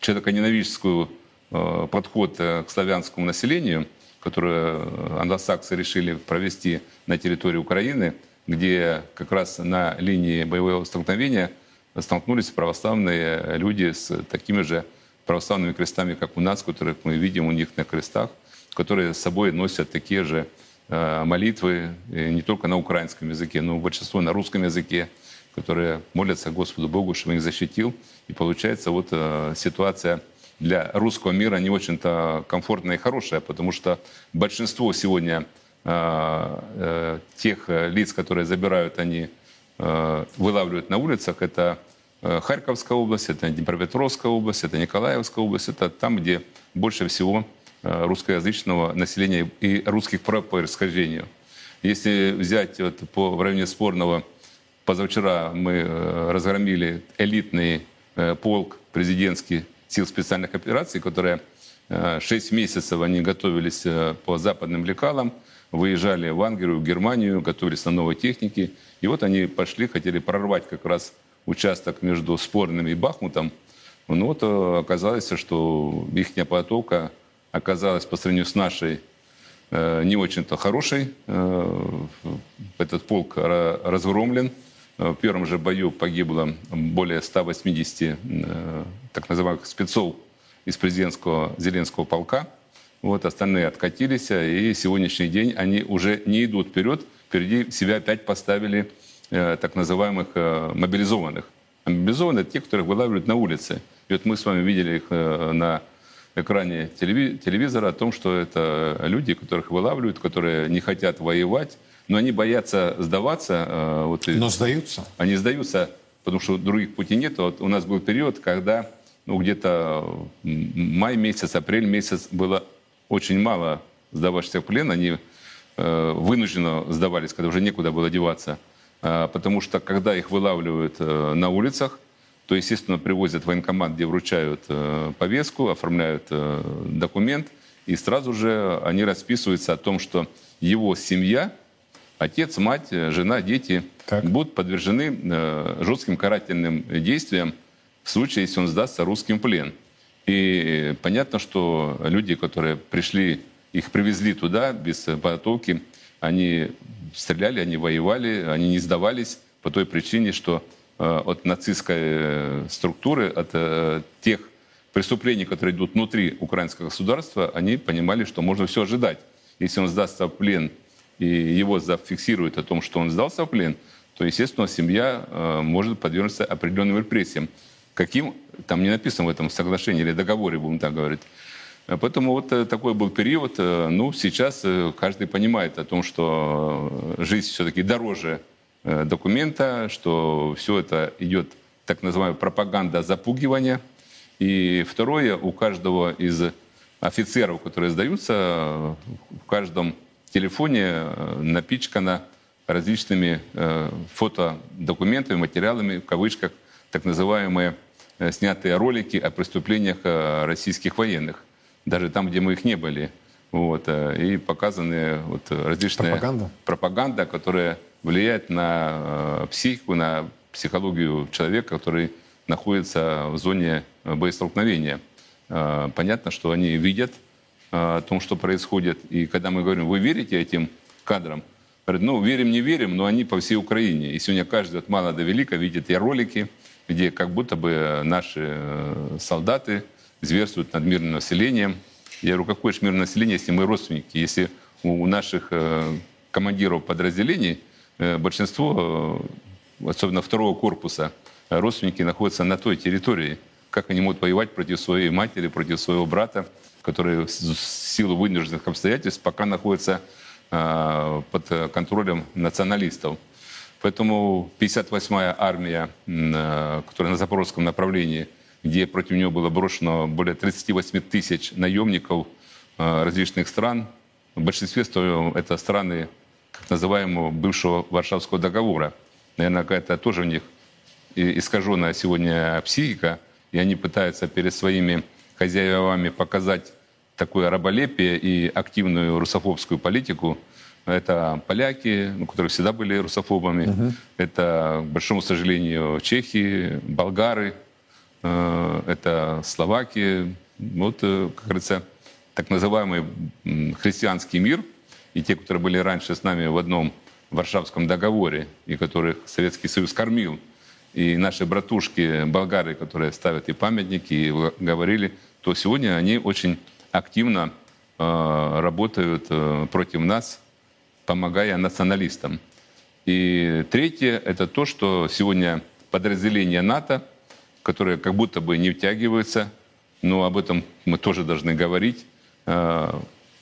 человеконенавистскую э, подход к славянскому населению, который англосаксы решили провести на территории Украины, где как раз на линии боевого столкновения столкнулись православные люди с такими же православными крестами, как у нас, которых мы видим у них на крестах, которые с собой носят такие же молитвы не только на украинском языке, но большинство на русском языке, которые молятся Господу Богу, чтобы их защитил. И получается вот ситуация для русского мира не очень-то комфортная и хорошая, потому что большинство сегодня тех лиц, которые забирают они, вылавливают на улицах, это Харьковская область, это Днепропетровская область, это Николаевская область, это там, где больше всего русскоязычного населения и русских по происхождению. Если взять вот по, в районе Спорного, позавчера мы разгромили элитный полк президентский сил специальных операций, которые шесть месяцев они готовились по западным лекалам, выезжали в Англию, в Германию, готовились на новой технике. И вот они пошли, хотели прорвать как раз участок между Спорным и Бахмутом. Но вот оказалось, что их подготовка оказалась по сравнению с нашей не очень-то хорошей. Этот полк разгромлен. В первом же бою погибло более ста восьмидесяти так называемых спецов из президентского Зеленского полка. Вот, остальные откатились, и сегодняшний день они уже не идут вперед. Впереди себя опять поставили э, так называемых э, мобилизованных. А мобилизованные – это те, которых вылавливают на улице. И вот мы с вами видели их э, на экране телеви- телевизора о том, что это люди, которых вылавливают, которые не хотят воевать, но они боятся сдаваться. Э, вот, но сдаются? Они сдаются, потому что других путей нет. Вот у нас был период, когда ну, где-то май месяц, апрель месяц было очень мало сдававшихся в плен, они э, вынужденно сдавались, когда уже некуда было деваться. А, потому что, когда их вылавливают э, на улицах, то, естественно, привозят в военкомат, где вручают э, повестку, оформляют э, документ, и сразу же они расписываются о том, что его семья, отец, мать, жена, дети так. будут подвержены э, жестким карательным действиям в случае, если он сдастся русским в плен. И понятно, что люди, которые пришли, их привезли туда без подготовки, они стреляли, они воевали, они не сдавались по той причине, что от нацистской структуры, от тех преступлений, которые идут внутри украинского государства, они понимали, что можно все ожидать. Если он сдастся в плен и его зафиксируют о том, что он сдался в плен, то, естественно, семья может подвергнуться определенным репрессиям. Каким, там не написано в этом соглашении или договоре, будем так говорить. Поэтому вот такой был период. Ну, сейчас каждый понимает о том, что жизнь все-таки дороже документа, что все это идет, так называемая, пропаганда запугивания. И второе, у каждого из офицеров, которые сдаются, в каждом телефоне напичкано различными фотодокументами, материалами, в кавычках, так называемые снятые ролики о преступлениях российских военных, даже там, где мы их не были. Вот. И показаны вот различные пропаганда. пропаганда, которая влияет на психику, на психологию человека, который находится в зоне боестолкновения. Понятно, что они видят о том, что происходит. И когда мы говорим, вы верите этим кадрам? Говорят, ну, верим, не верим, но они по всей Украине. И сегодня каждый от мала до велика видит и ролики, где как будто бы наши солдаты зверствуют над мирным населением. Я говорю, какое же мирное население, если мы родственники? Если у наших командиров подразделений большинство, особенно второго корпуса, родственники находятся на той территории. Как они могут воевать против своей матери, против своего брата, который в силу вынужденных обстоятельств пока находится под контролем националистов? Поэтому пятьдесят восьмая армия, которая на запорожском направлении, где против нее было брошено более тридцати восьми тысяч наемников различных стран, в большинстве своем это страны так называемого бывшего Варшавского договора. Наверное, какая-то тоже у них искаженная сегодня психика, и они пытаются перед своими хозяевами показать такое раболепие и активную русофобскую политику. Это поляки, которые всегда были русофобами. Угу. Это, к большому сожалению, чехи, болгары, э, это словаки. Вот, как говорится, так называемый христианский мир и те, которые были раньше с нами в одном Варшавском договоре, и которых Советский Союз кормил. И наши братушки, болгары, которые ставят и памятники, и говорили, то сегодня они очень активно э, работают э, против нас, помогая националистам. И третье – это то, что сегодня подразделения НАТО, которые как будто бы не втягиваются, но об этом мы тоже должны говорить. К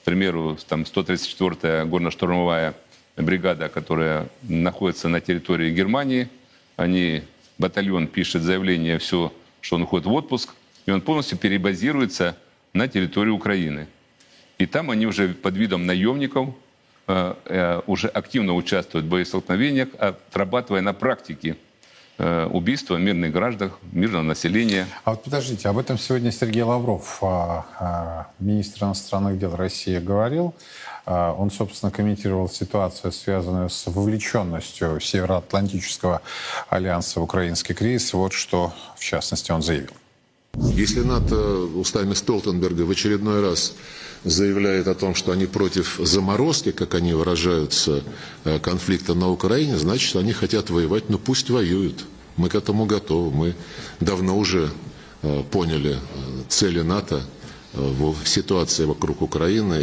примеру, там сто тридцать четвёртая горно-штурмовая бригада, которая находится на территории Германии, они, батальон пишет заявление, все, что он уходит в отпуск, и он полностью перебазируется на территорию Украины. И там они уже под видом наемников уже активно участвуют в боестолкновениях, отрабатывая на практике убийства мирных граждан, мирного населения. А вот подождите, об этом сегодня Сергей Лавров, министр иностранных дел России, говорил. Он, собственно, комментировал ситуацию, связанную с вовлеченностью Североатлантического альянса в украинский кризис. Вот что, в частности, он заявил. Если НАТО устами Столтенберга в очередной раз заявляет о том, что они против заморозки, как они выражаются, конфликта на Украине, значит, они хотят воевать, но пусть воюют. Мы к этому готовы. Мы давно уже поняли цели НАТО в ситуации вокруг Украины.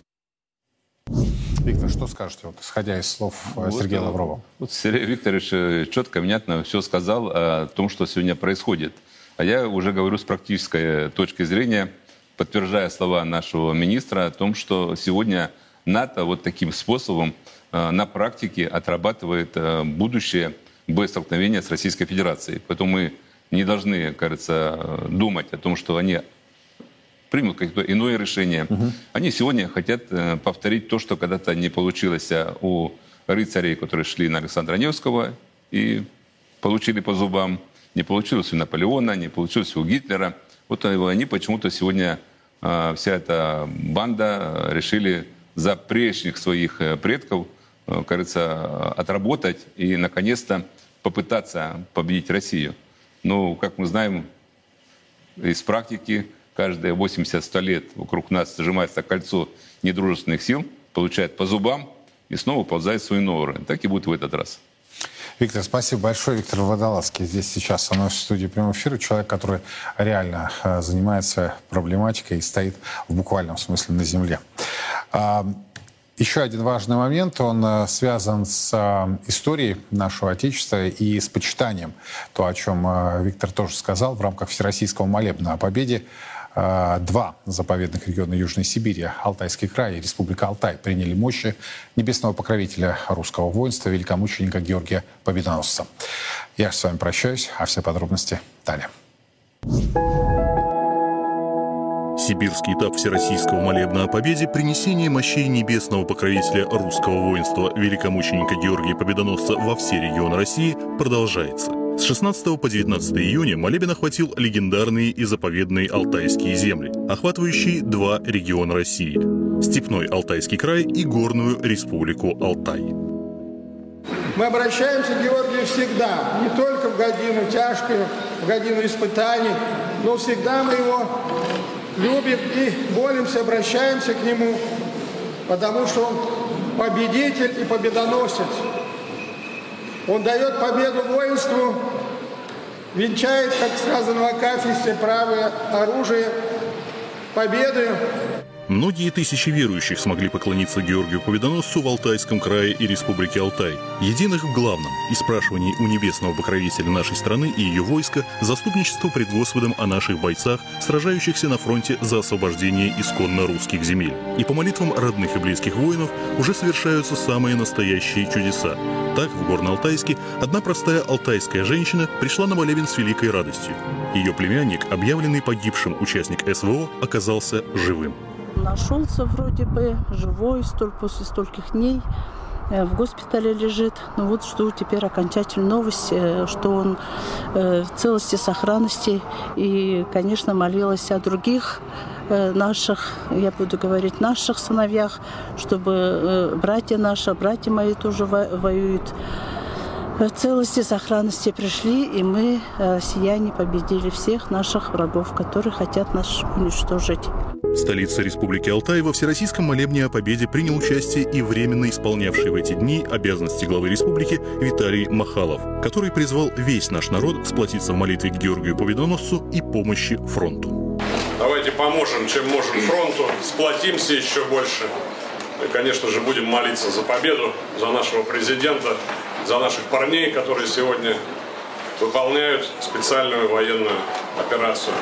Виктор, что скажете, вот, исходя из слов вот, Сергея Лаврова? Вот Сергей Викторович четко, внятно все сказал о том, что сегодня происходит. А я уже говорю с практической точки зрения, подтверждая слова нашего министра о том, что сегодня НАТО вот таким способом на практике отрабатывает будущее боестолкновения с Российской Федерацией. Поэтому мы не должны, кажется, думать о том, что они примут какое-то иное решение. Угу. Они сегодня хотят повторить то, что когда-то не получилось у рыцарей, которые шли на Александра Невского и получили по зубам. Не получилось у Наполеона, не получилось у Гитлера. Вот они почему-то сегодня, вся эта банда, решили за прежних своих предков, кажется, отработать и, наконец-то, попытаться победить Россию. Но, как мы знаем из практики, каждые восемьдесят-сто лет вокруг нас сжимается кольцо недружественных сил, получает по зубам и снова ползает в свои норы. Так и будет в этот раз. Виктор, спасибо большое. Виктор Водолацкий здесь сейчас со мной в студии прямого эфира. Человек, который реально э, занимается проблематикой и стоит в буквальном смысле на земле. А, еще один важный момент. Он э, связан с э, историей нашего Отечества и с почитанием. То, о чем э, Виктор тоже сказал в рамках Всероссийского молебна о победе. Два заповедных региона Южной Сибири, Алтайский край и Республика Алтай, приняли мощи небесного покровителя русского воинства, великомученика Георгия Победоносца. Я с вами прощаюсь, а все подробности далее. Сибирский этап Всероссийского молебна о победе, принесение мощей небесного покровителя русского воинства, великомученика Георгия Победоносца во все регионы России продолжается. С шестнадцатого по девятнадцатое июня молебен охватил легендарные и заповедные алтайские земли, охватывающие два региона России – степной Алтайский край и горную республику Алтай. Мы обращаемся к Георгию всегда, не только в годину тяжкую, в годину испытаний, но всегда мы его любим и молимся, обращаемся к нему, потому что он победитель и победоносец. Он дает победу воинству, венчает, как сказано в Акафисте, правое оружие, победы. Многие тысячи верующих смогли поклониться Георгию Победоносцу в Алтайском крае и Республике Алтай, единых в главном – и спрашивании у небесного покровителя нашей страны и ее войска заступничество пред Господом о наших бойцах, сражающихся на фронте за освобождение исконно русских земель. И по молитвам родных и близких воинов уже совершаются самые настоящие чудеса. Так, в Горно-Алтайске одна простая алтайская женщина пришла на молебен с великой радостью. Ее племянник, объявленный погибшим участник СВО, оказался живым. Нашелся вроде бы живой, столь, после стольких дней э, в госпитале лежит. Но вот жду теперь окончательную новость, э, что он э, в целости, сохранности. И, конечно, молилась о других наших, я буду говорить, наших сыновьях, чтобы братья наши, братья мои тоже воюют. В целости, сохранности пришли, и мы, россияне, победили всех наших врагов, которые хотят нас уничтожить. В столице Республики Алтай во всероссийском молебне о победе принял участие и временно исполнявший в эти дни обязанности главы республики Виталий Махалов, который призвал весь наш народ сплотиться в молитве к Георгию Победоносцу и помощи фронту. Давайте поможем, чем можем фронту, сплотимся еще больше. И, конечно же, будем молиться за победу, за нашего президента, за наших парней, которые сегодня выполняют специальную военную операцию.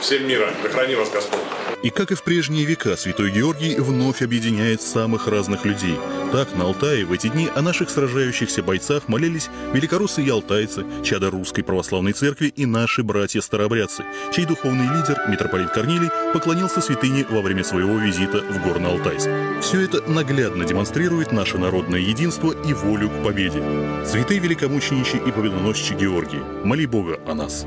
Всем мира, да храни вас Господь. И как и в прежние века, святой Георгий вновь объединяет самых разных людей. Так на Алтае в эти дни о наших сражающихся бойцах молились великороссы и алтайцы, чада Русской Православной Церкви и наши братья-старообрядцы, чей духовный лидер, митрополит Корнилий, поклонился святыне во время своего визита в Горно-Алтайск. Все это наглядно демонстрирует наше народное единство и волю к победе. Святые великомученичи и победоносчи Георгий, моли Бога о нас.